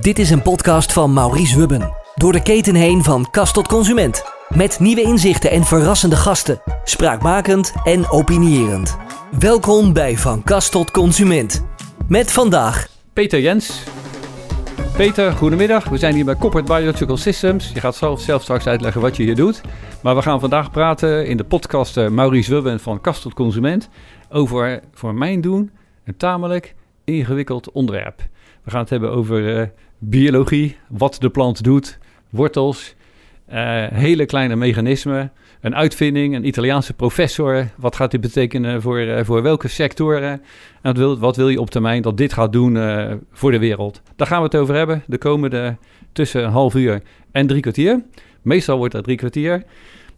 Dit is een podcast van Maurice Wubben. Door de keten heen van kast tot consument. Met nieuwe inzichten en verrassende gasten. Spraakmakend en opinierend. Welkom bij Van Kast tot Consument. Met vandaag... Peter Jens. Peter, goedemiddag. We zijn hier bij Koppert Biological Systems. Je gaat zelf straks uitleggen wat je hier doet. Maar we gaan vandaag praten in de podcast Maurice Wubben van Kast tot Consument... over, voor mijn doen, een tamelijk ingewikkeld onderwerp. We gaan het hebben over biologie, wat de plant doet, wortels... hele kleine mechanismen, een uitvinding, een Italiaanse professor. Wat gaat dit betekenen voor welke sectoren? En wat wil je op termijn dat dit gaat doen voor de wereld? Daar gaan we het over hebben de komende tussen een half uur en drie kwartier. Meestal wordt dat drie kwartier.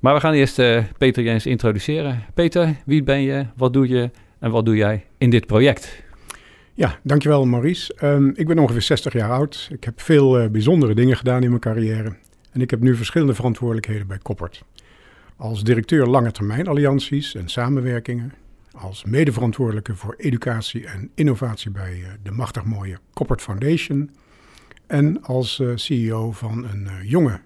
Maar we gaan eerst Peter Jens introduceren. Peter, wie ben je, wat doe je en wat doe jij in dit project? Ja, dankjewel Maurice. Ik ben ongeveer 60 jaar oud. Ik heb veel bijzondere dingen gedaan in mijn carrière... En ik heb nu verschillende verantwoordelijkheden bij Koppert. Als directeur lange termijn allianties en samenwerkingen. Als medeverantwoordelijke voor educatie en innovatie bij de machtig mooie Koppert Foundation. En als CEO van een jonge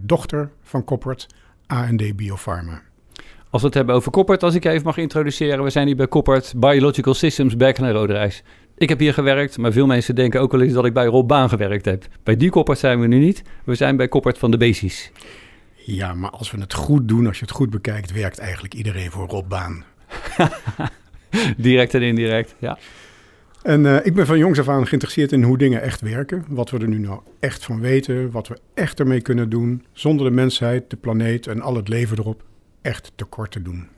dochter van Koppert, A&D Biopharma. Als we het hebben over Koppert, als ik even mag introduceren. We zijn hier bij Koppert Biological Systems Berken en Roderijs. Ik heb hier gewerkt, maar veel mensen denken ook wel eens dat ik bij Rob Baan gewerkt heb. Bij die Koppert zijn we nu niet. We zijn bij Koppert van de Basis. Ja, maar als we het goed doen, als je het goed bekijkt, werkt eigenlijk iedereen voor Rob Baan. Direct en indirect, ja. En ik ben van jongs af aan geïnteresseerd in hoe dingen echt werken. Wat we er nu nou echt van weten, wat we echt ermee kunnen doen. Zonder de mensheid, de planeet en al het leven erop echt tekort te doen.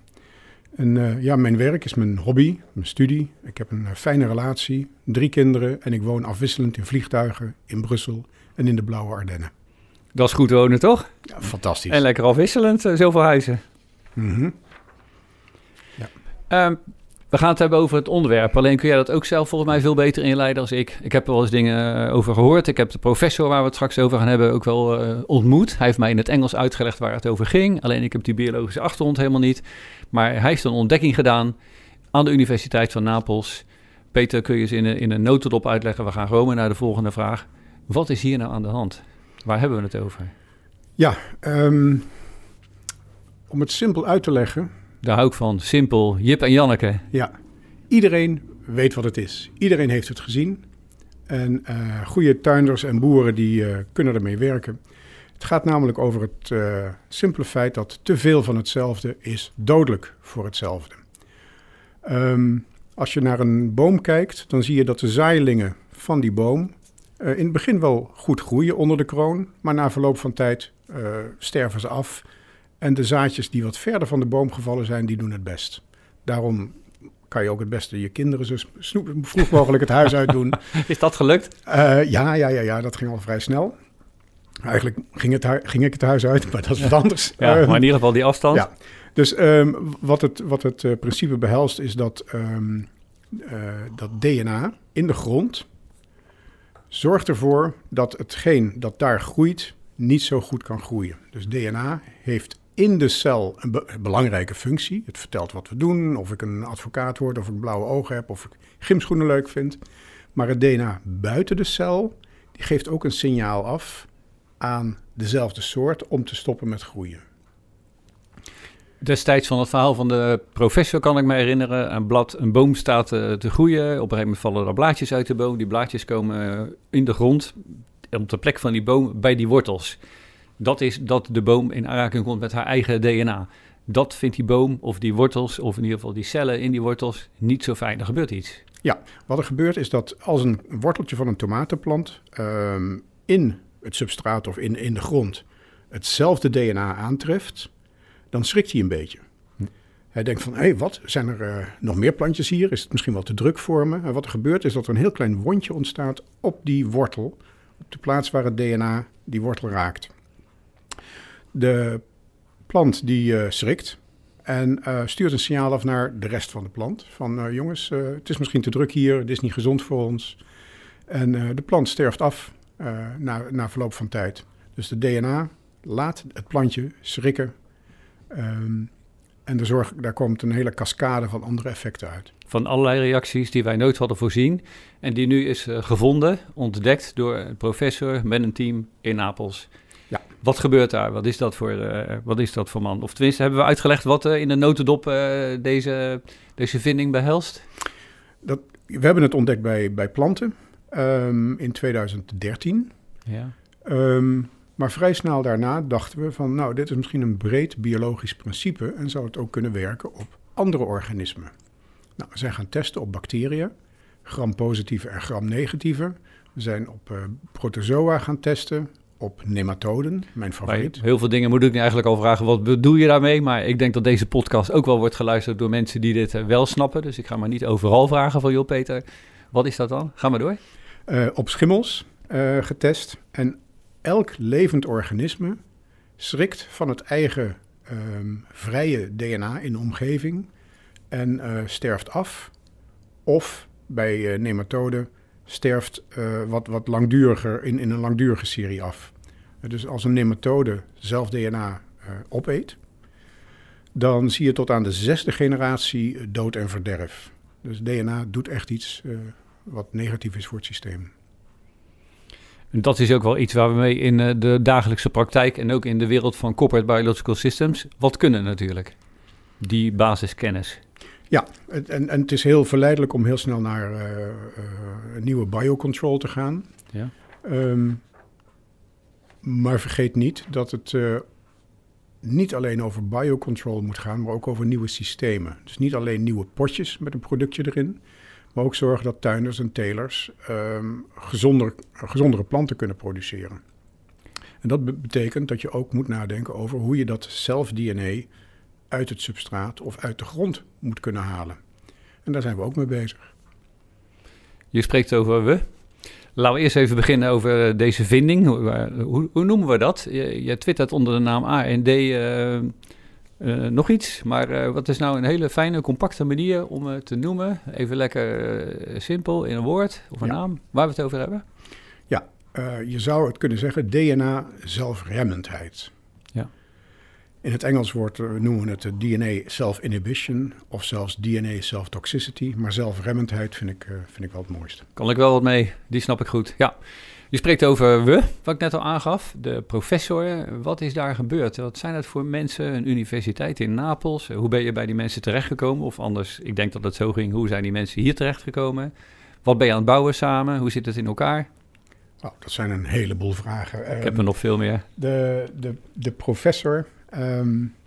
En mijn werk is mijn hobby, mijn studie. Ik heb een fijne relatie, 3 kinderen... en ik woon afwisselend in vliegtuigen, in Brussel en in de Blauwe Ardennen. Dat is goed wonen, toch? Ja, fantastisch. En lekker afwisselend, zoveel huizen. Mm-hmm. Ja. We gaan het hebben over het onderwerp. Alleen kun jij dat ook zelf volgens mij veel beter inleiden als ik. Ik heb er wel eens dingen over gehoord. Ik heb de professor waar we het straks over gaan hebben ook wel ontmoet. Hij heeft mij in het Engels uitgelegd waar het over ging. Alleen ik heb die biologische achtergrond helemaal niet. Maar hij heeft een ontdekking gedaan aan de Universiteit van Napels. Peter, kun je eens in een notendop uitleggen. We gaan gewoon naar de volgende vraag. Wat is hier nou aan de hand? Waar hebben we het over? Ja, om het simpel uit te leggen. Daar hou ik van. Simpel. Jip en Janneke. Ja. Iedereen weet wat het is. Iedereen heeft het gezien. En goede tuinders en boeren die kunnen ermee werken. Het gaat namelijk over het simpele feit dat te veel van hetzelfde is dodelijk voor hetzelfde. Als je naar een boom kijkt, dan zie je dat de zaailingen van die boom in het begin wel goed groeien onder de kroon. Maar na verloop van tijd sterven ze af. En de zaadjes die wat verder van de boom gevallen zijn, die doen het best. Daarom kan je ook het beste je kinderen zo vroeg mogelijk het huis uit doen. Is dat gelukt? Ja, dat ging al vrij snel. Eigenlijk ging ik het huis uit, maar dat is wat anders. Ja, maar in ieder geval die afstand. Ja. Dus wat het principe behelst is dat DNA in de grond zorgt ervoor dat hetgeen dat daar groeit niet zo goed kan groeien. Dus DNA heeft in de cel een belangrijke functie. Het vertelt wat we doen, of ik een advocaat word, of ik blauwe ogen heb, of ik gymschoenen leuk vind. Maar het DNA buiten de cel, die geeft ook een signaal af aan dezelfde soort om te stoppen met groeien. Destijds van het verhaal van de professor kan ik me herinneren. Een boom staat te groeien. Op een gegeven moment vallen er blaadjes uit de boom. Die blaadjes komen in de grond, op de plek van die boom, bij die wortels. Dat is dat de boom in aanraking komt met haar eigen DNA. Dat vindt die boom of die wortels, of in ieder geval die cellen in die wortels, niet zo fijn. Er gebeurt iets. Ja, wat er gebeurt is dat als een worteltje van een tomatenplant in het substraat of in de grond hetzelfde DNA aantreft, dan schrikt hij een beetje. Hij denkt van, wat? Zijn er nog meer plantjes hier? Is het misschien wel te druk voor me? En wat er gebeurt is dat er een heel klein wondje ontstaat op die wortel, op de plaats waar het DNA die wortel raakt. De plant die schrikt en stuurt een signaal af naar de rest van de plant. Van jongens, het is misschien te druk hier, het is niet gezond voor ons. En de plant sterft af na verloop van tijd. Dus de DNA laat het plantje schrikken. En de zorg, daar komt een hele cascade van andere effecten uit. Van allerlei reacties die wij nooit hadden voorzien. En die nu is gevonden, ontdekt door een professor met een team in Napels. Ja. Wat gebeurt daar? Wat is dat voor man? Of tenminste, hebben we uitgelegd wat in de notendop deze vinding behelst? We hebben het ontdekt bij planten in 2013. Ja. Maar vrij snel daarna dachten we van, nou, dit is misschien een breed biologisch principe en zou het ook kunnen werken op andere organismen. Nou, we zijn gaan testen op bacteriën, gram-positieve en gram-negatieve. We zijn op protozoa gaan testen, op nematoden, mijn favoriet. Bij heel veel dingen moet ik nu eigenlijk al vragen, wat bedoel je daarmee? Maar ik denk dat deze podcast ook wel wordt geluisterd door mensen die dit wel snappen. Dus ik ga maar niet overal vragen van, joh Peter, wat is dat dan? Ga maar door. Op schimmels getest en elk levend organisme schrikt van het eigen vrije DNA in de omgeving en sterft af. Of bij nematoden sterft wat langduriger in een langdurige serie af. Dus als een nematode zelf DNA opeet, dan zie je tot aan de 6e generatie dood en verderf. Dus DNA doet echt iets wat negatief is voor het systeem. En dat is ook wel iets waar we mee in de dagelijkse praktijk en ook in de wereld van Koppert Biological Systems wat kunnen natuurlijk, die basiskennis. Ja, en het is heel verleidelijk om heel snel naar nieuwe biocontrol te gaan. Ja. Maar vergeet niet dat het niet alleen over biocontrol moet gaan, maar ook over nieuwe systemen. Dus niet alleen nieuwe potjes met een productje erin, maar ook zorgen dat tuinders en telers gezondere planten kunnen produceren. En dat betekent dat je ook moet nadenken over hoe je dat zelf-DNA uit het substraat of uit de grond moet kunnen halen. En daar zijn we ook mee bezig. Je spreekt over we. Laten we eerst even beginnen over deze vinding. Hoe noemen we dat? Je twittert onder de naam A&D nog iets, maar wat is nou een hele fijne, compacte manier om het te noemen? Even lekker simpel in een woord of een naam, waar we het over hebben. Ja, je zou het kunnen zeggen DNA-zelfremmendheid. Ja. In het Engels noemen we het DNA-self-inhibition of zelfs DNA-self-toxicity, maar zelfremmendheid vind ik wel het mooiste. Kan ik wel wat mee, die snap ik goed, ja. Je spreekt over we, wat ik net al aangaf, de professor. Wat is daar gebeurd? Wat zijn dat voor mensen? Een universiteit in Napels. Hoe ben je bij die mensen terechtgekomen? Of anders, ik denk dat het zo ging. Hoe zijn die mensen hier terechtgekomen? Wat ben je aan het bouwen samen? Hoe zit het in elkaar? Oh, dat zijn een heleboel vragen. Ik heb er nog veel meer. De professor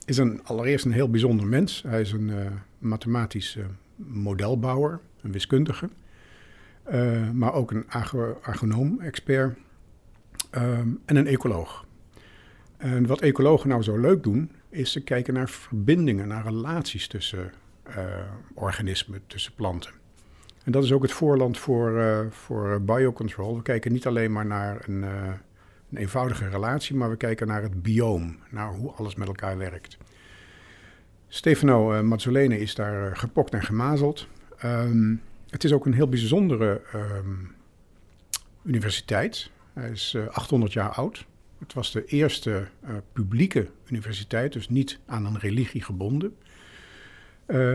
is allereerst een heel bijzonder mens. Hij is een mathematisch modelbouwer, een wiskundige. Maar ook een agronoom-expert en een ecoloog. En wat ecologen nou zo leuk doen, is ze kijken naar verbindingen, naar relaties tussen organismen, tussen planten. En dat is ook het voorland voor biocontrol. We kijken niet alleen maar naar een eenvoudige relatie, maar we kijken naar het bioom, naar hoe alles met elkaar werkt. Stefano Mazzoleni is daar gepokt en gemazeld. Het is ook een heel bijzondere universiteit. Hij is 800 jaar oud. Het was de eerste publieke universiteit, dus niet aan een religie gebonden. Ze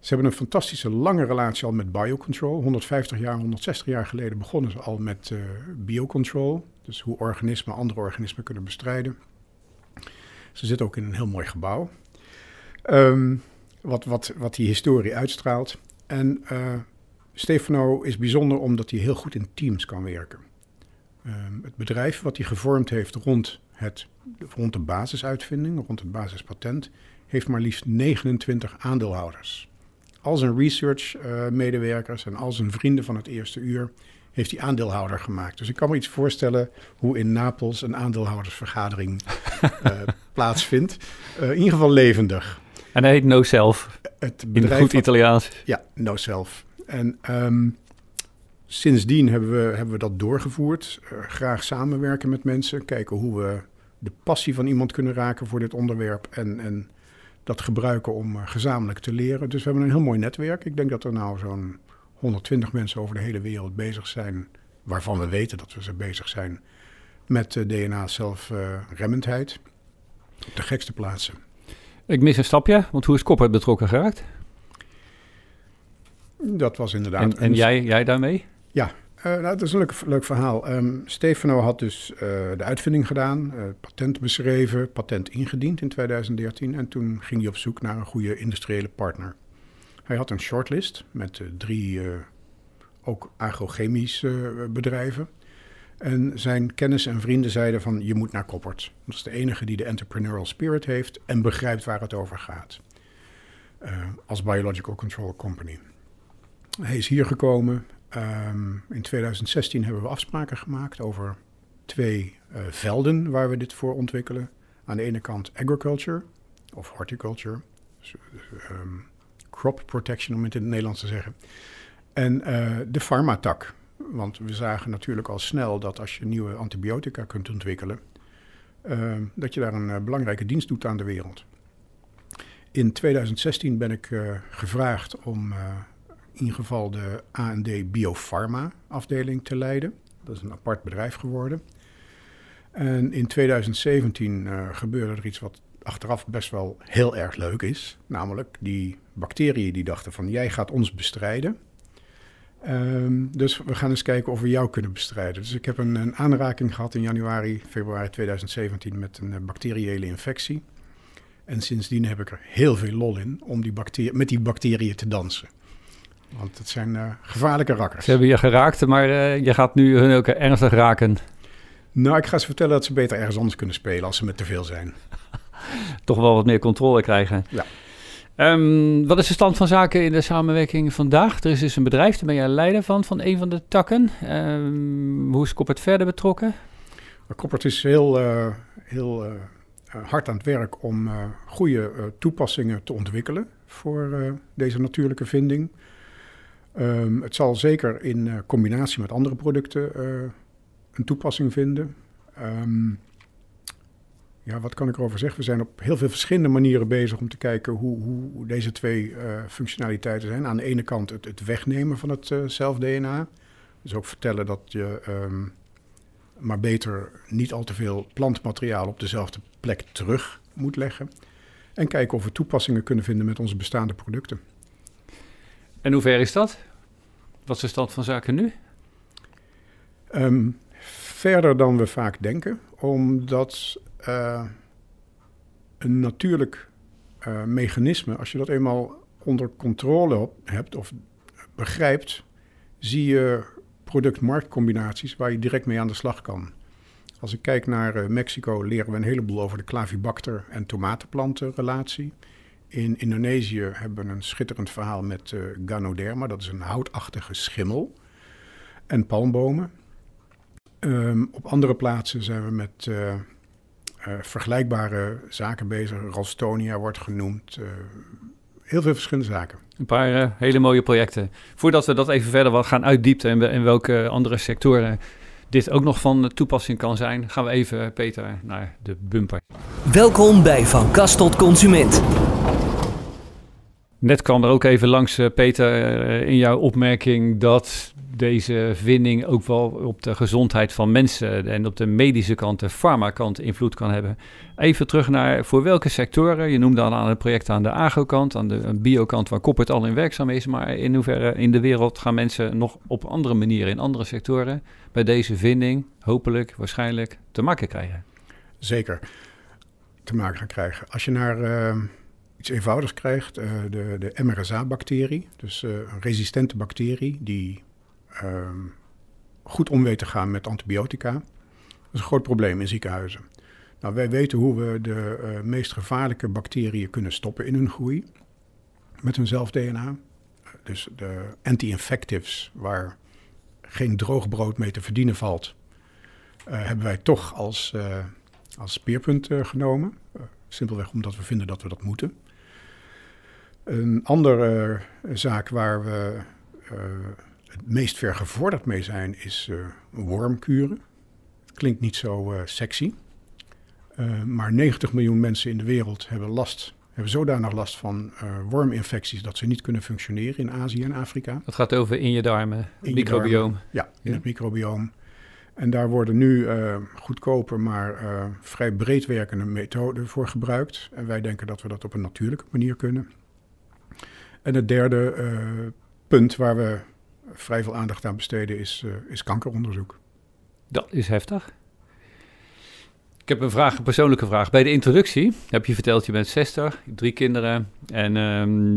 hebben een fantastische lange relatie al met biocontrol. 160 jaar geleden begonnen ze al met biocontrol. Dus hoe organismen andere organismen kunnen bestrijden. Ze zitten ook in een heel mooi gebouw. Wat die historie uitstraalt. En Stefano is bijzonder omdat hij heel goed in teams kan werken. Het bedrijf wat hij gevormd heeft rond de basisuitvinding, rond het basispatent, heeft maar liefst 29 aandeelhouders. Al zijn research-medewerkers en al zijn vrienden van het eerste uur heeft hij aandeelhouder gemaakt. Dus ik kan me iets voorstellen hoe in Napels een aandeelhoudersvergadering plaatsvindt. In ieder geval levendig. En hij heet NoSelf, in goed Italiaans. Ja, NoSelf. En sindsdien hebben we dat doorgevoerd. Graag samenwerken met mensen. Kijken hoe we de passie van iemand kunnen raken voor dit onderwerp. En dat gebruiken om gezamenlijk te leren. Dus we hebben een heel mooi netwerk. Ik denk dat er nou zo'n 120 mensen over de hele wereld bezig zijn. Waarvan we weten dat we ze bezig zijn met DNA-zelfremmendheid. Op de gekste plaatsen. Ik mis een stapje, want hoe is Koppert betrokken geraakt? Dat was inderdaad... En jij daarmee? Ja, dat is een leuk verhaal. Stefano had dus de uitvinding gedaan, patent beschreven, patent ingediend in 2013. En toen ging hij op zoek naar een goede industriële partner. Hij had een shortlist met 3 ook agrochemische bedrijven. En zijn kennis en vrienden zeiden van, je moet naar Koppert. Dat is de enige die de entrepreneurial spirit heeft en begrijpt waar het over gaat. Als biological control company. Hij is hier gekomen. In 2016 hebben we afspraken gemaakt over 2 velden waar we dit voor ontwikkelen. Aan de ene kant agriculture of horticulture. Dus, crop protection om het in het Nederlands te zeggen. En de farmatak. Want we zagen natuurlijk al snel dat als je nieuwe antibiotica kunt ontwikkelen, dat je daar een belangrijke dienst doet aan de wereld. In 2016 ben ik gevraagd om in geval de A&D Biopharma afdeling te leiden. Dat is een apart bedrijf geworden. En in 2017 gebeurde er iets wat achteraf best wel heel erg leuk is. Namelijk die bacteriën die dachten van, jij gaat ons bestrijden. Dus we gaan eens kijken of we jou kunnen bestrijden. Dus ik heb een aanraking gehad in januari, februari 2017 met een bacteriële infectie. En sindsdien heb ik er heel veel lol in om met die bacteriën te dansen. Want het zijn gevaarlijke rakkers. Ze hebben je geraakt, maar je gaat nu hun ook ernstig raken. Nou, ik ga ze vertellen dat ze beter ergens anders kunnen spelen als ze met te veel zijn. Toch wel wat meer controle krijgen. Ja. Wat is de stand van zaken in de samenwerking vandaag? Er is dus een bedrijf, daar ben jij leider van een van de takken. Hoe is Koppert verder betrokken? Koppert is heel hard aan het werk om goede toepassingen te ontwikkelen voor deze natuurlijke vinding. Het zal zeker in combinatie met andere producten een toepassing vinden. Ja, wat kan ik erover zeggen? We zijn op heel veel verschillende manieren bezig om te kijken hoe deze 2 functionaliteiten zijn. Aan de ene kant het wegnemen van het zelf-DNA. Dus ook vertellen dat je maar beter niet al te veel plantmateriaal op dezelfde plek terug moet leggen. En kijken of we toepassingen kunnen vinden met onze bestaande producten. En hoe ver is dat? Wat is de stand van zaken nu? Verder dan we vaak denken, omdat een natuurlijk mechanisme, als je dat eenmaal onder controle hebt of begrijpt, zie je product-marktcombinaties waar je direct mee aan de slag kan. Als ik kijk naar Mexico, leren we een heleboel over de clavibacter- en tomatenplantenrelatie. In Indonesië hebben we een schitterend verhaal met Ganoderma, dat is een houtachtige schimmel, en palmbomen. Op andere plaatsen zijn we met vergelijkbare zaken bezig. Ralstonia wordt genoemd. Heel veel verschillende zaken. Een paar hele mooie projecten. Voordat we dat even verder wat gaan uitdiepen en welke andere sectoren dit ook nog van toepassing kan zijn, gaan we even, Peter, naar de bumper. Welkom bij Van Kast tot Consument. Net kwam er ook even langs, Peter, in jouw opmerking dat deze vinding ook wel op de gezondheid van mensen en op de medische kant, de farmakant, invloed kan hebben. Even terug naar voor welke sectoren. Je noemde al aan het project aan de agro-kant, aan de biokant waar Koppert al in werkzaam is. Maar in hoeverre in de wereld gaan mensen nog op andere manieren in andere sectoren bij deze vinding hopelijk, waarschijnlijk te maken krijgen? Zeker, te maken gaan krijgen. Als je naar iets eenvoudigs krijgt, de MRSA-bacterie, dus een resistente bacterie die goed om weet te gaan met antibiotica. Dat is een groot probleem in ziekenhuizen. Nou, wij weten hoe we de meest gevaarlijke bacteriën kunnen stoppen in hun groei met hun zelf-DNA. Dus de anti-infectives, waar geen droog brood mee te verdienen valt, hebben wij toch als speerpunt genomen. Simpelweg omdat we vinden dat we dat moeten. Een andere zaak waar we het meest vergevorderd mee zijn is wormkuren. Klinkt niet zo sexy. Maar 90 miljoen mensen in de wereld hebben zodanig last van worminfecties dat ze niet kunnen functioneren in Azië en Afrika. Dat gaat over in je darmen, microbioom. Ja, in het microbioom. En daar worden nu goedkope, maar vrij breed werkende methoden voor gebruikt. En wij denken dat we dat op een natuurlijke manier kunnen. En het derde punt waar we vrij veel aandacht aan besteden is kankeronderzoek. Dat is heftig. Ik heb een persoonlijke vraag. Bij de introductie heb je verteld, je bent 60, 3 kinderen. En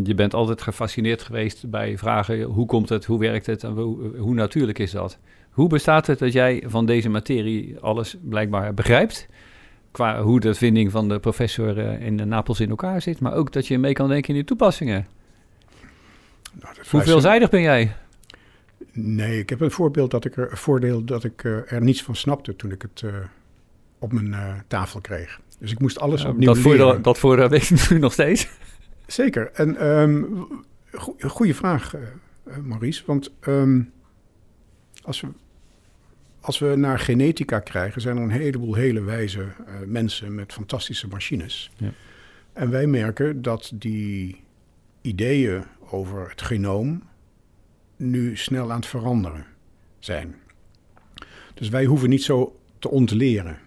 je bent altijd gefascineerd geweest bij vragen, hoe komt het, hoe werkt het en hoe natuurlijk is dat? Hoe bestaat het dat jij van deze materie alles blijkbaar begrijpt? Qua hoe de vinding van de professor in Napels in elkaar zit, maar ook dat je mee kan denken in die toepassingen. Nou, hoe veelzijdig ben jij? Nee, ik heb een voordeel dat ik er niets van snapte toen ik het op mijn tafel kreeg. Dus ik moest alles opnieuw leren. Dat voordeel weet ik nu nog steeds. Zeker. En goede vraag, Maurice. Want als we naar genetica krijgen, zijn er een heleboel hele wijze mensen met fantastische machines. Ja. En wij merken dat die ideeën over het genoom nu snel aan het veranderen zijn. Dus wij hoeven niet zo te ontleren.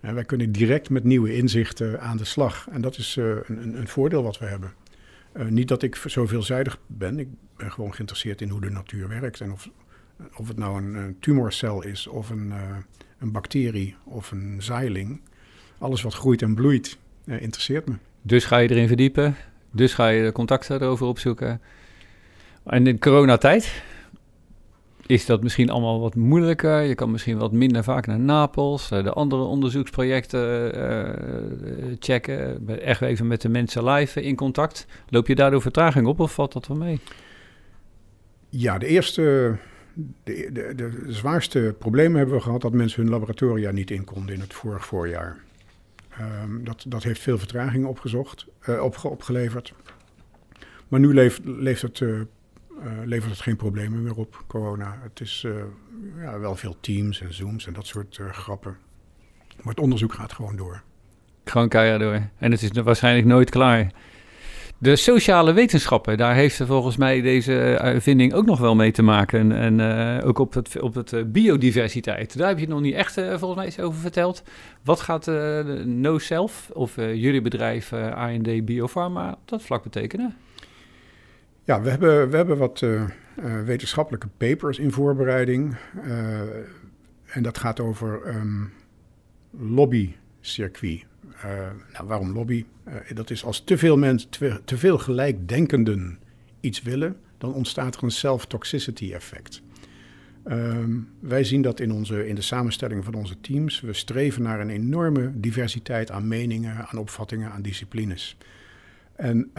En wij kunnen direct met nieuwe inzichten aan de slag. En dat is een voordeel wat we hebben. Niet dat ik zo veelzijdig ben. Ik ben gewoon geïnteresseerd in hoe de natuur werkt. En of het nou een tumorcel is, of een bacterie, of een zeiling. Alles wat groeit en bloeit interesseert me. Dus ga je erin verdiepen. Dus ga je de contacten erover opzoeken. En in coronatijd is dat misschien allemaal wat moeilijker. Je kan misschien wat minder vaak naar Napels, de andere onderzoeksprojecten checken. Echt even met de mensen live in contact. Loop je daardoor vertraging op of valt dat wel mee? Ja, de zwaarste problemen hebben we gehad dat mensen hun laboratoria niet in konden in het vorig voorjaar. Dat heeft veel vertraging opgeleverd. Maar nu levert het geen problemen meer op, corona. Het is wel veel Teams en Zooms en dat soort grappen. Maar het onderzoek gaat gewoon door. Gewoon keihard door. En het is waarschijnlijk nooit klaar. De sociale wetenschappen, daar heeft volgens mij deze vinding ook nog wel mee te maken. En ook op het biodiversiteit. Daar heb je nog niet echt volgens mij iets over verteld. Wat gaat NoSelf of jullie bedrijf A&D Biopharma op dat vlak betekenen? Ja, we hebben wat wetenschappelijke papers in voorbereiding. En dat gaat over lobbycircuit. Waarom lobby? Dat is als te veel gelijkdenkenden iets willen, dan ontstaat er een self-toxicity effect. Wij zien dat in de samenstelling van onze teams. We streven naar een enorme diversiteit aan meningen, aan opvattingen, aan disciplines. En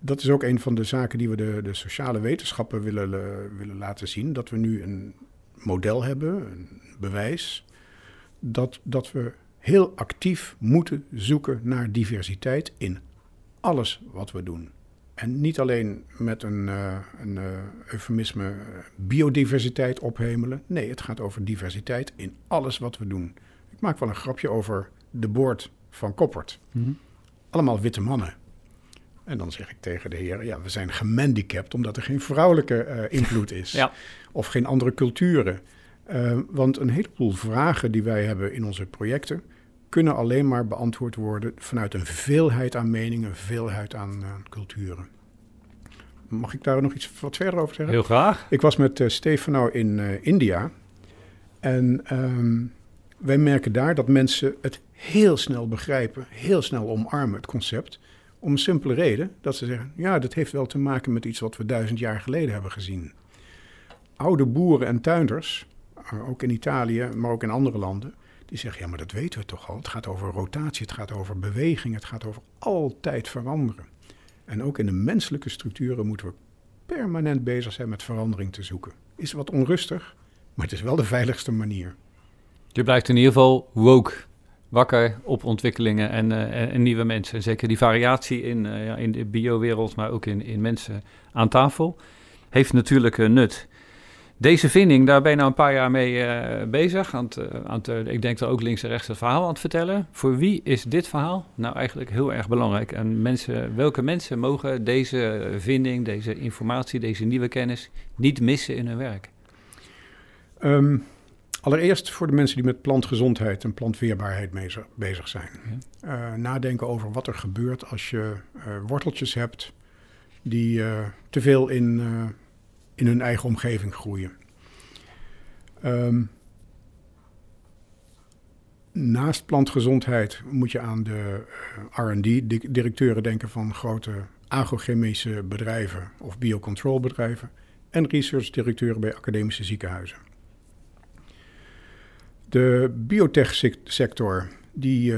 dat is ook een van de zaken die we de sociale wetenschappen willen laten zien. Dat we nu een model hebben, een bewijs, dat we heel actief moeten zoeken naar diversiteit in alles wat we doen. En niet alleen met een eufemisme biodiversiteit ophemelen. Nee, het gaat over diversiteit in alles wat we doen. Ik maak wel een grapje over de board van Koppert. Mm-hmm. Allemaal witte mannen. En dan zeg ik tegen de heren, ja, we zijn gehandicapt omdat er geen vrouwelijke invloed is. Ja. Of geen andere culturen. Want een heleboel vragen die wij hebben in onze projecten kunnen alleen maar beantwoord worden vanuit een veelheid aan meningen, een veelheid aan culturen. Mag ik daar nog iets wat verder over zeggen? Heel graag. Ik was met Stefano in India en wij merken daar dat mensen het heel snel begrijpen, heel snel omarmen het concept, om een simpele reden dat ze zeggen, ja, dat heeft wel te maken met iets wat we 1000 jaar geleden hebben gezien. Oude boeren en tuinders, ook in Italië, maar ook in andere landen, die zeggen, ja, maar dat weten we toch al. Het gaat over rotatie, het gaat over beweging, het gaat over altijd veranderen. En ook in de menselijke structuren moeten we permanent bezig zijn met verandering te zoeken. Is wat onrustig, maar het is wel de veiligste manier. Je blijft in ieder geval woke, wakker op ontwikkelingen en nieuwe mensen. Zeker die variatie in de biowereld, maar ook in mensen aan tafel, heeft natuurlijk nut. Deze vinding, daar ben je nou een paar jaar mee bezig. Ik denk dat ook links en rechts het verhaal aan het vertellen. Voor wie is dit verhaal nou eigenlijk heel erg belangrijk? En welke mensen mogen deze vinding, deze informatie, deze nieuwe kennis niet missen in hun werk? Allereerst voor de mensen die met plantgezondheid en plantweerbaarheid bezig zijn. Ja. Nadenken over wat er gebeurt als je worteltjes hebt die te veel in hun eigen omgeving groeien. Naast plantgezondheid moet je aan de R&D-directeuren denken van grote agrochemische bedrijven of biocontrolbedrijven en research-directeuren bij academische ziekenhuizen. De biotech-sector die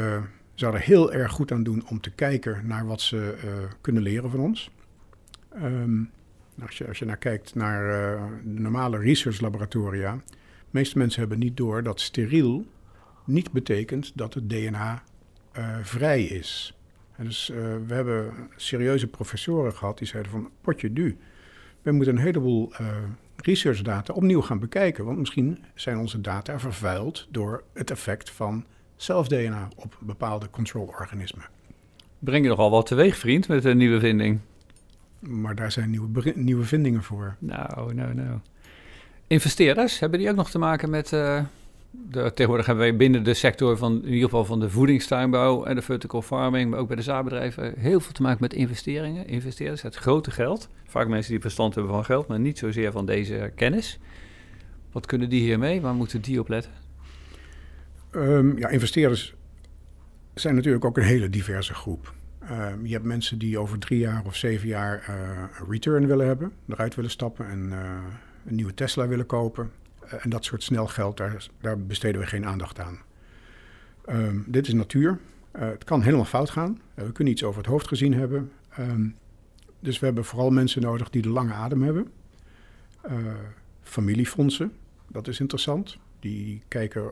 zou er heel erg goed aan doen om te kijken naar wat ze kunnen leren van ons. Als je naar kijkt naar de normale research-laboratoria, de meeste mensen hebben niet door dat steriel niet betekent dat het DNA vrij is. En dus we hebben serieuze professoren gehad die zeiden van potjedu, we moeten een heleboel researchdata opnieuw gaan bekijken, want misschien zijn onze data vervuild door het effect van zelf-DNA op bepaalde controlorganismen. Breng je nogal wat teweeg, vriend, met een nieuwe vinding. Maar daar zijn nieuwe vindingen voor. Nou. Investeerders, hebben die ook nog te maken met... Tegenwoordig hebben wij binnen de sector van, in ieder geval van de voedingstuinbouw en de vertical farming, maar ook bij de zaadbedrijven, heel veel te maken met investeringen. Investeerders, het grote geld. Vaak mensen die verstand hebben van geld, maar niet zozeer van deze kennis. Wat kunnen die hiermee? Waar moeten die op letten? Investeerders zijn natuurlijk ook een hele diverse groep. Je hebt mensen die over 3 jaar of 7 jaar return willen hebben, eruit willen stappen en een nieuwe Tesla willen kopen. En dat soort snel geld, daar besteden we geen aandacht aan. Dit is natuur. Het kan helemaal fout gaan. We kunnen iets over het hoofd gezien hebben. Dus we hebben vooral mensen nodig die de lange adem hebben. Familiefondsen, dat is interessant. Die kijken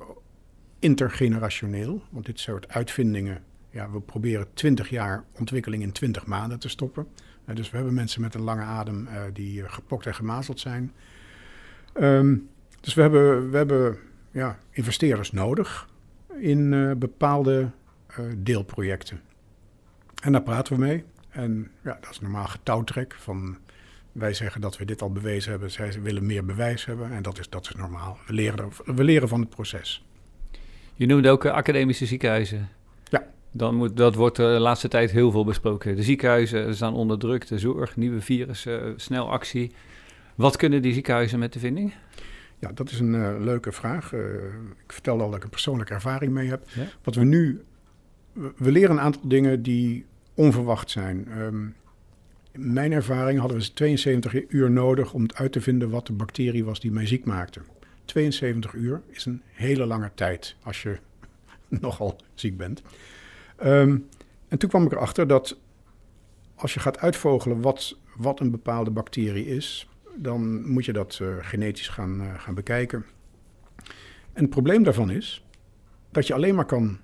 intergenerationeel. Want dit soort uitvindingen, ja, we proberen 20 jaar ontwikkeling in 20 maanden te stoppen. Dus we hebben mensen met een lange adem die gepokt en gemazeld zijn. Dus we hebben investeerders nodig in bepaalde deelprojecten. En daar praten we mee. En ja, dat is normaal getouwtrek. Van, wij zeggen dat we dit al bewezen hebben. Zij willen meer bewijs hebben. En dat is normaal. We leren van het proces. Je noemde ook academische ziekenhuizen. Ja. Dat wordt de laatste tijd heel veel besproken. De ziekenhuizen staan onder druk. De zorg, nieuwe virussen, snel actie. Wat kunnen die ziekenhuizen met de vinding? Ja, dat is een leuke vraag. Ik vertelde al dat ik een persoonlijke ervaring mee heb. Ja? Wat we nu... We leren een aantal dingen die onverwacht zijn. In mijn ervaring hadden we 72 uur nodig om uit te vinden wat de bacterie was die mij ziek maakte. 72 uur is een hele lange tijd als je nogal ziek bent. En toen kwam ik erachter dat als je gaat uitvogelen wat een bepaalde bacterie is, dan moet je dat genetisch gaan bekijken. En het probleem daarvan is dat je alleen maar kan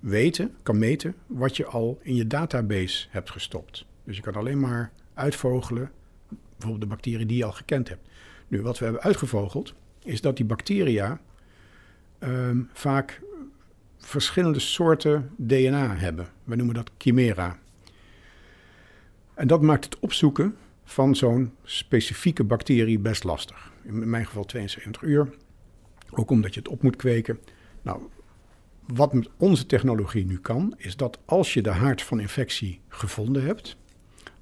meten wat je al in je database hebt gestopt. Dus je kan alleen maar uitvogelen, bijvoorbeeld de bacterie die je al gekend hebt. Nu, wat we hebben uitgevogeld, is dat die bacteria vaak verschillende soorten DNA hebben. We noemen dat chimera. En dat maakt het opzoeken van zo'n specifieke bacterie best lastig. In mijn geval 72 uur, ook omdat je het op moet kweken. Nou, wat met onze technologie nu kan, is dat als je de haard van infectie gevonden hebt,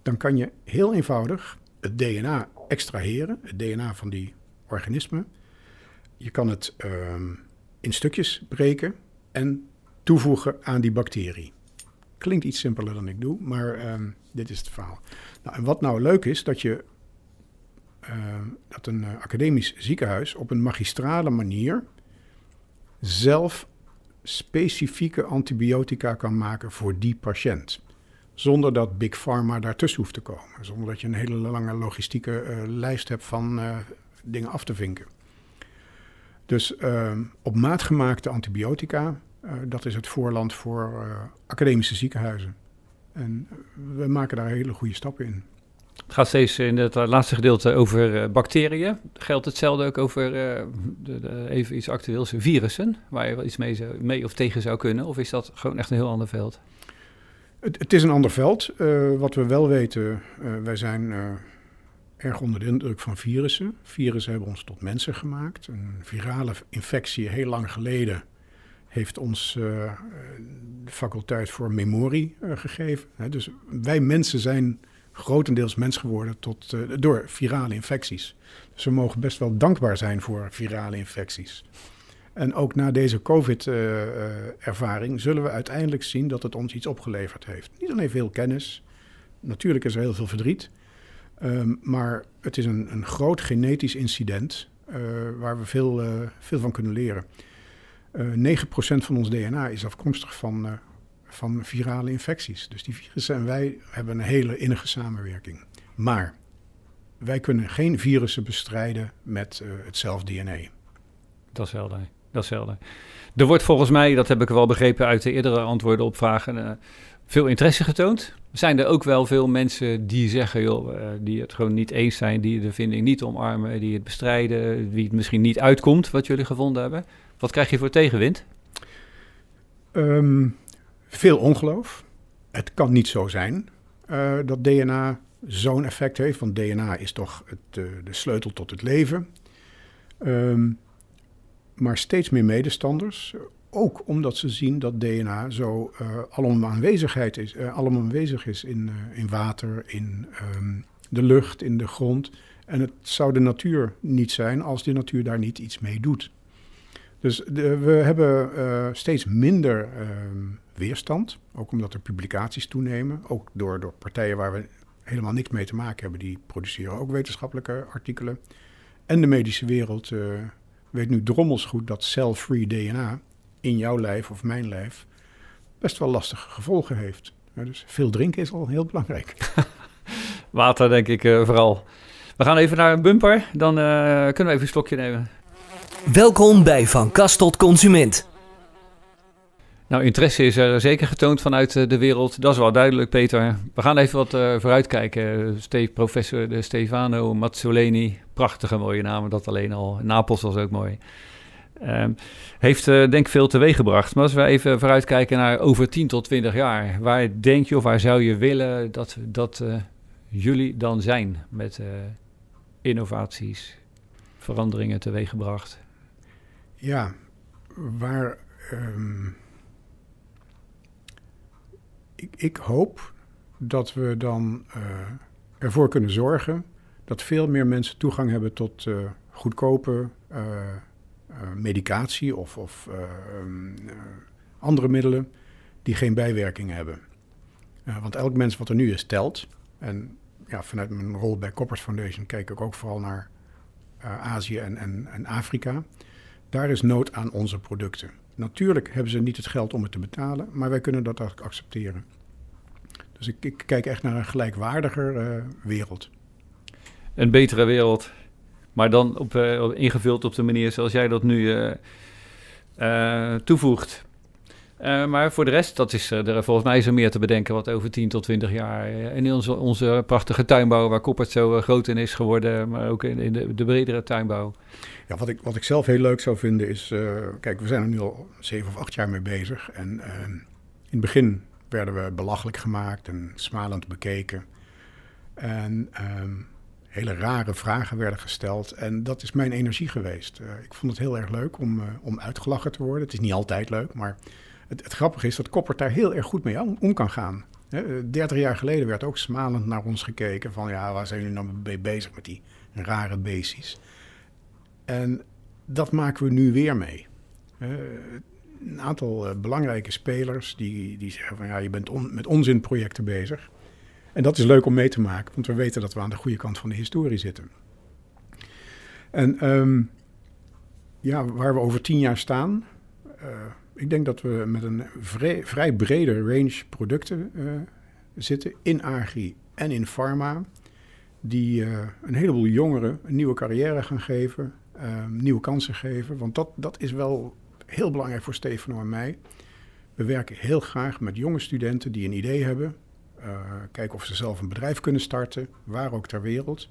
dan kan je heel eenvoudig het DNA extraheren, het DNA van die organismen. Je kan het in stukjes breken en toevoegen aan die bacterie. Klinkt iets simpeler dan ik doe, maar dit is het verhaal. Nou, en wat nou leuk is, dat je dat een academisch ziekenhuis op een magistrale manier zelf specifieke antibiotica kan maken voor die patiënt. Zonder dat Big Pharma daartussen hoeft te komen. Zonder dat je een hele lange logistieke lijst hebt van dingen af te vinken. Dus op maat gemaakte antibiotica, dat is het voorland voor academische ziekenhuizen. En we maken daar hele goede stappen in. Het gaat steeds in het laatste gedeelte over bacteriën. Geldt hetzelfde ook over, even iets actueels, virussen? Waar je wel iets mee of tegen zou kunnen? Of is dat gewoon echt een heel ander veld? Het is een ander veld. Wat we wel weten, wij zijn erg onder de indruk van virussen. Virussen hebben ons tot mensen gemaakt. Een virale infectie heel lang geleden heeft ons de faculteit voor memorie gegeven. Dus wij mensen zijn grotendeels mens geworden door virale infecties. Dus we mogen best wel dankbaar zijn voor virale infecties. En ook na deze COVID-ervaring zullen we uiteindelijk zien dat het ons iets opgeleverd heeft. Niet alleen veel kennis, natuurlijk is er heel veel verdriet. Maar het is een groot genetisch incident waar we veel van kunnen leren. 9% van ons DNA is afkomstig van virale infecties. Dus die virussen en wij hebben een hele innige samenwerking. Maar wij kunnen geen virussen bestrijden met hetzelfde DNA. Dat is helder. Er wordt volgens mij, dat heb ik wel begrepen uit de eerdere antwoorden op vragen, veel interesse getoond. Zijn er ook wel veel mensen die zeggen, die het gewoon niet eens zijn, die de vinding niet omarmen, die het bestrijden, die het misschien niet uitkomt wat jullie gevonden hebben? Wat krijg je voor tegenwind? Veel ongeloof. Het kan niet zo zijn dat DNA zo'n effect heeft, want DNA is toch de sleutel tot het leven. Maar steeds meer medestanders, ook omdat ze zien dat DNA zo alom aanwezig is in water, in de lucht, in de grond. En het zou de natuur niet zijn als de natuur daar niet iets mee doet. Dus we hebben steeds minder weerstand, ook omdat er publicaties toenemen. Ook door partijen waar we helemaal niks mee te maken hebben, die produceren ook wetenschappelijke artikelen. En de medische wereld weet nu drommels goed dat cell-free DNA in jouw lijf of mijn lijf best wel lastige gevolgen heeft. Ja, dus veel drinken is al heel belangrijk. Water denk ik vooral. We gaan even naar een bumper, dan kunnen we even een slokje nemen. Welkom bij Van Kast tot Consument. Nou, interesse is er zeker getoond vanuit de wereld. Dat is wel duidelijk, Peter. We gaan even wat vooruitkijken. Professor Stefano Mazzoleni, prachtige mooie naam, dat alleen al. Napels was ook mooi. Heeft denk ik veel teweeggebracht. Maar als we even vooruitkijken naar over 10 tot 20 jaar. Waar denk je of waar zou je willen dat jullie dan zijn met innovaties, veranderingen teweeggebracht? Ja, waar... Ik hoop dat we dan ervoor kunnen zorgen dat veel meer mensen toegang hebben tot goedkope medicatie of andere middelen die geen bijwerking hebben. Want elk mens wat er nu is telt. En ja, vanuit mijn rol bij Koppert Foundation kijk ik ook vooral naar Azië en Afrika. Daar is nood aan onze producten. Natuurlijk hebben ze niet het geld om het te betalen, maar wij kunnen dat eigenlijk accepteren. Dus ik kijk echt naar een gelijkwaardiger wereld. Een betere wereld, maar dan ingevuld op de manier zoals jij dat nu toevoegt. Maar voor de rest, dat is er volgens mij zo meer te bedenken wat over 10 tot 20 jaar. En in onze prachtige tuinbouw, waar Koppert zo groot in is geworden, maar ook in de bredere tuinbouw. Ja, wat ik zelf heel leuk zou vinden is, kijk, we zijn er nu al 7 of 8 jaar mee bezig. En in het begin werden we belachelijk gemaakt en smalend bekeken. En hele rare vragen werden gesteld. En dat is mijn energie geweest. Ik vond het heel erg leuk om uitgelachen te worden. Het is niet altijd leuk, maar... Het grappige is dat Koppert daar heel erg goed mee om kan gaan. 30 jaar geleden werd ook smalend naar ons gekeken van... ja, waar zijn jullie nou mee bezig met die rare beestjes? En dat maken we nu weer mee. Een aantal belangrijke spelers die zeggen van... ja, je bent met onzinprojecten bezig. En dat is leuk om mee te maken, want we weten dat we aan de goede kant van de historie zitten. En ja, waar we over 10 jaar staan... Ik denk dat we met een vrij brede range producten zitten in agri en in pharma. Die een heleboel jongeren een nieuwe carrière gaan geven, nieuwe kansen geven. Want dat is wel heel belangrijk voor Stefano en mij. We werken heel graag met jonge studenten die een idee hebben. Kijken of ze zelf een bedrijf kunnen starten, waar ook ter wereld.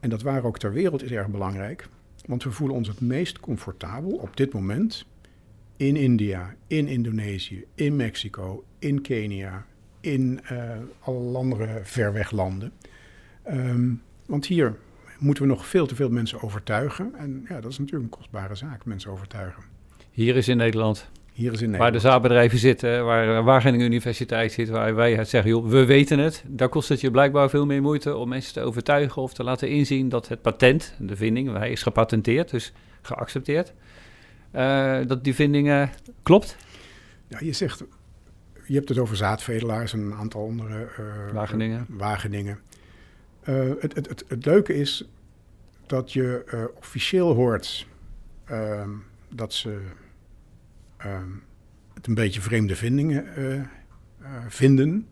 En dat waar ook ter wereld is erg belangrijk. Want we voelen ons het meest comfortabel op dit moment... in India, in Indonesië, in Mexico, in Kenia, in alle andere verweglanden. Want hier moeten we nog veel te veel mensen overtuigen. En ja, dat is natuurlijk een kostbare zaak, mensen overtuigen. Hier is in Nederland. Hier is in Nederland. Waar de zaadbedrijven zitten, waar Wageningen Universiteit zit, waar wij zeggen, joh, we weten het. Daar kost het je blijkbaar veel meer moeite om mensen te overtuigen of te laten inzien dat het patent, de vinding, hij is gepatenteerd, dus geaccepteerd, dat die vinding klopt. Ja, je zegt, je hebt het over zaadvedelaars en een aantal andere Wageningen. Het leuke is dat je officieel hoort dat ze het een beetje vreemde vindingen vinden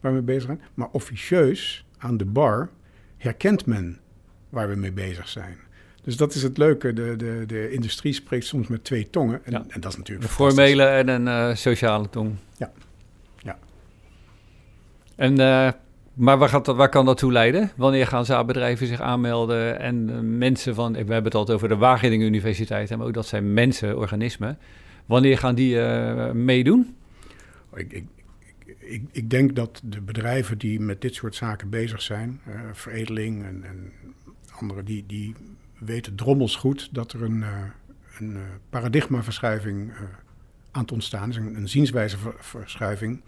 waar we bezig zijn. Maar officieus aan de bar herkent men waar we mee bezig zijn. Dus dat is het leuke. De industrie spreekt soms met twee tongen. En dat is natuurlijk een formele en een sociale tong. Ja. En... Maar waar kan dat toe leiden? Wanneer gaan zaadbedrijven zich aanmelden en mensen van... We hebben het altijd over de Wageningen Universiteit, maar ook dat zijn mensen, organismen. Wanneer gaan die meedoen? Ik denk dat de bedrijven die met dit soort zaken bezig zijn... veredeling en anderen, die weten drommels goed... dat er een paradigmaverschuiving aan het ontstaan is. Een zienswijzeverschuiving...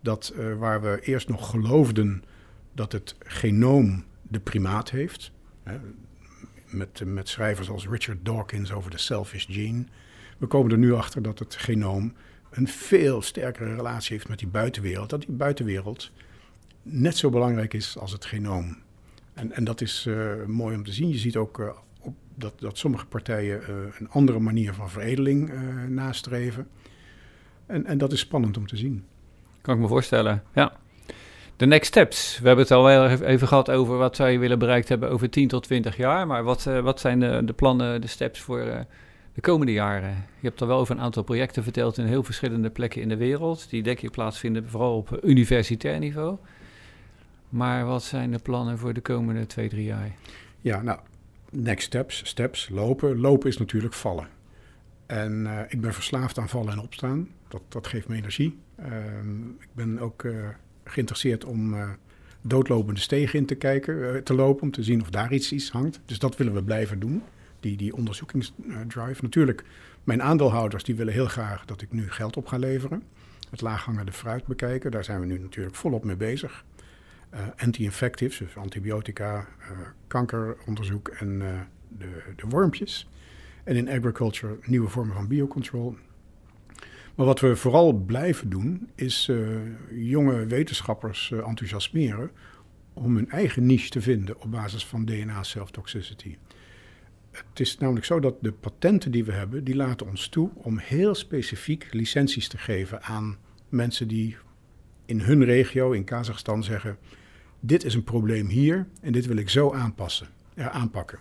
Dat waar we eerst nog geloofden dat het genoom de primaat heeft. Hè, met schrijvers als Richard Dawkins over de selfish gene. We komen er nu achter dat het genoom een veel sterkere relatie heeft met die buitenwereld. Dat die buitenwereld net zo belangrijk is als het genoom. En dat is mooi om te zien. Je ziet ook dat sommige partijen een andere manier van veredeling nastreven. En dat is spannend om te zien. Kan ik me voorstellen, ja. De next steps. We hebben het al wel even gehad over wat zou je willen bereikt hebben over 10 tot 20 jaar. Maar wat zijn de plannen, de steps voor de komende jaren? Je hebt al wel over een aantal projecten verteld in heel verschillende plekken in de wereld. Die denk ik plaatsvinden vooral op universitair niveau. Maar wat zijn de plannen voor de komende 2-3 jaar? Ja, nou, next steps, lopen. Lopen is natuurlijk vallen. En ik ben verslaafd aan vallen en opstaan. Dat geeft me energie. Ik ben ook geïnteresseerd om doodlopende stegen in te kijken, te lopen, om te zien of daar iets hangt. Dus dat willen we blijven doen, die onderzoekingsdrive. Natuurlijk, mijn aandeelhouders die willen heel graag dat ik nu geld op ga leveren. Het laaghangende fruit bekijken, daar zijn we nu natuurlijk volop mee bezig. Anti-infectives, dus antibiotica, kankeronderzoek en de wormpjes. En in agriculture nieuwe vormen van biocontrol. Maar wat we vooral blijven doen, is jonge wetenschappers enthousiasmeren om hun eigen niche te vinden op basis van DNA-self-toxicity. Het is namelijk zo dat de patenten die we hebben, die laten ons toe om heel specifiek licenties te geven aan mensen die in hun regio, in Kazachstan, zeggen... dit is een probleem hier en dit wil ik zo aanpakken.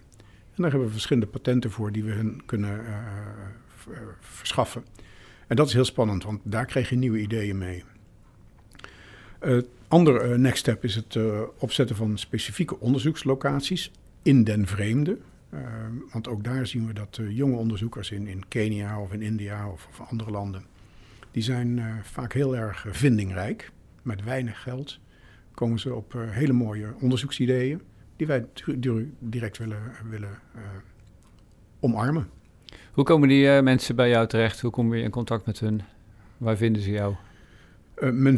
En daar hebben we verschillende patenten voor die we hun kunnen verschaffen... En dat is heel spannend, want daar krijg je nieuwe ideeën mee. Andere next step is het opzetten van specifieke onderzoekslocaties in den vreemde. Want ook daar zien we dat jonge onderzoekers in Kenia of in India of andere landen... die zijn vaak heel erg vindingrijk. Met weinig geld komen ze op hele mooie onderzoeksideeën... die wij direct willen omarmen. Hoe komen die mensen bij jou terecht? Hoe kom je in contact met hun? Waar vinden ze jou? Men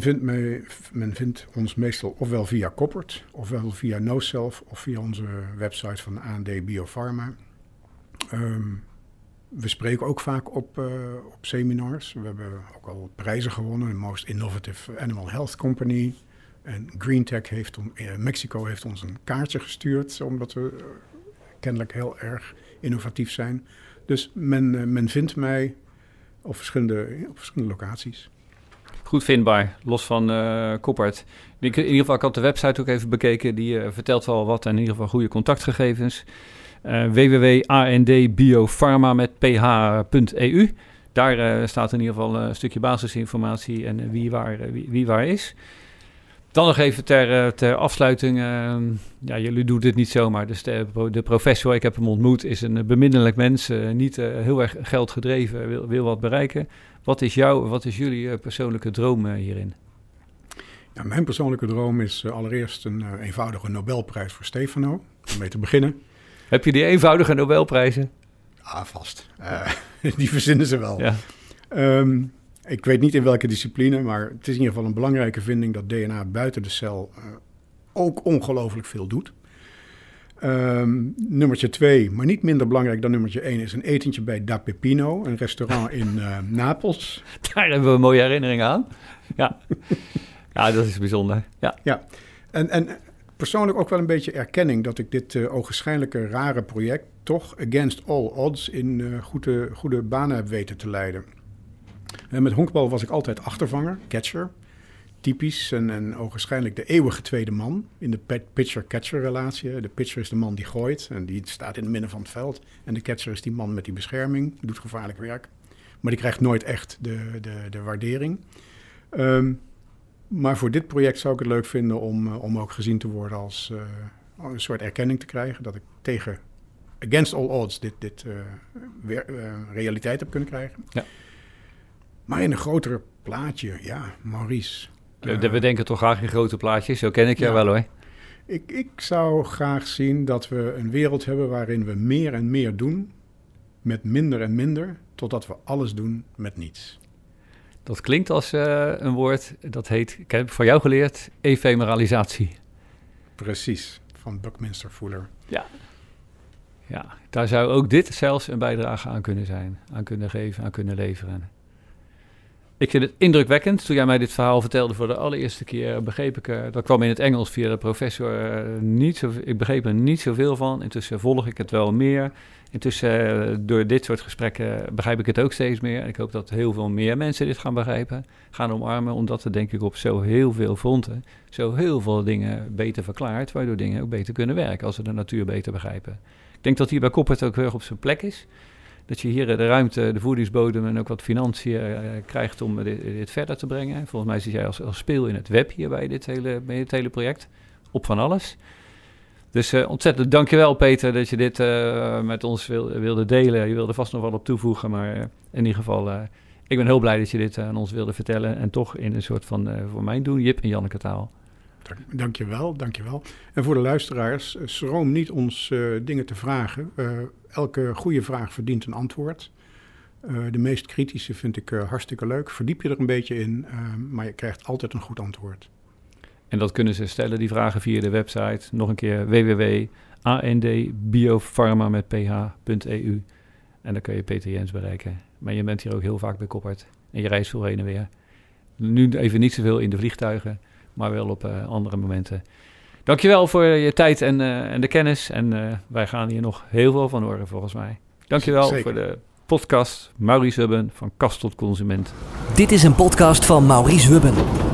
vindt ons meestal ofwel via Koppert, ofwel via NoSelf... of via onze website van A&D Biopharma. We spreken ook vaak op seminars. We hebben ook al prijzen gewonnen. De Most Innovative Animal Health Company. En GreenTech Mexico heeft ons een kaartje gestuurd... omdat we kennelijk heel erg innovatief zijn... Dus men vindt mij op verschillende locaties. Goed vindbaar, los van Koppert. In ieder geval, ik had de website ook even bekeken. Die vertelt wel wat en in ieder geval goede contactgegevens. www.andbiopharma met ph.eu. Daar staat in ieder geval een stukje basisinformatie en wie waar is. Dan nog even ter afsluiting. Ja, jullie doen dit niet zomaar. Dus de professor, ik heb hem ontmoet, is een beminnelijk mens. Niet heel erg geld gedreven, wil wat bereiken. Wat is jullie persoonlijke droom hierin? Nou, mijn persoonlijke droom is allereerst een eenvoudige Nobelprijs voor Stefano, om mee te beginnen. Heb je die eenvoudige Nobelprijzen? Ah, vast. Die verzinnen ze wel. Ja. Ik weet niet in welke discipline, maar het is in ieder geval een belangrijke vinding dat DNA buiten de cel ook ongelooflijk veel doet. Nummertje 2, maar niet minder belangrijk dan nummertje 1, is een etentje bij Da Pepino, een restaurant in Napels. Daar hebben we een mooie herinnering aan. Ja, ja, dat is bijzonder. Ja, ja. En persoonlijk ook wel een beetje erkenning dat ik dit ogenschijnlijke rare project toch against all odds in goede banen heb weten te leiden. En met honkbal was ik altijd achtervanger, catcher, typisch en ogenschijnlijk de eeuwige tweede man in de pitcher-catcher relatie. De pitcher is de man die gooit en die staat in het midden van het veld. En de catcher is die man met die bescherming, doet gevaarlijk werk. Maar die krijgt nooit echt de waardering. Maar voor dit project zou ik het leuk vinden om ook gezien te worden als een soort erkenning te krijgen. Dat ik tegen against all odds dit realiteit heb kunnen krijgen. Ja. Maar in een groter plaatje, ja, Maurice. We denken toch graag in grote plaatjes, zo ken ik jou wel hoor. Ik zou graag zien dat we een wereld hebben waarin we meer en meer doen met minder en minder, totdat we alles doen met niets. Dat klinkt als een woord, dat heet, ik heb van jou geleerd, efemeralisatie. Precies, van Buckminster Fuller. Ja. Ja, daar zou ook dit zelfs een bijdrage aan kunnen zijn, aan kunnen geven, aan kunnen leveren. Ik vind het indrukwekkend. Toen jij mij dit verhaal vertelde voor de allereerste keer, begreep ik... Dat kwam in het Engels via de professor. Ik begreep er niet zoveel van. Intussen volg ik het wel meer. Intussen door dit soort gesprekken begrijp ik het ook steeds meer. Ik hoop dat heel veel meer mensen dit gaan begrijpen, gaan omarmen. Omdat er denk ik op zo heel veel fronten, zo heel veel dingen beter verklaart, waardoor dingen ook beter kunnen werken als we de natuur beter begrijpen. Ik denk dat hier bij Koppert ook heel erg op zijn plek is. Dat je hier de ruimte, de voedingsbodem en ook wat financiën krijgt om dit verder te brengen. Volgens mij zit jij als speel in het web hier bij dit hele project. Op van alles. Dus ontzettend dankjewel Peter dat je dit met ons wilde delen. Je wilde vast nog wat op toevoegen, maar in ieder geval... Ik ben heel blij dat je dit aan ons wilde vertellen. En toch in een soort van, voor mijn doen, Jip en Janneke taal. Dankjewel, dankjewel. En voor de luisteraars, schroom niet ons dingen te vragen. Elke goede vraag verdient een antwoord. De meest kritische vind ik hartstikke leuk. Verdiep je er een beetje in, maar je krijgt altijd een goed antwoord. En dat kunnen ze stellen, die vragen, via de website. Nog een keer www.a&dbiopharma.ph.eu. En dan kun je Peter Jens bereiken. Maar je bent hier ook heel vaak bij Koppert. En je reist veel heen en weer. Nu even niet zoveel in de vliegtuigen, maar wel op andere momenten. Dankjewel voor je tijd en de kennis. En wij gaan hier nog heel veel van horen volgens mij. Dankjewel Zeker. Voor de podcast Maurice Wubben van Kast tot Consument. Dit is een podcast van Maurice Wubben.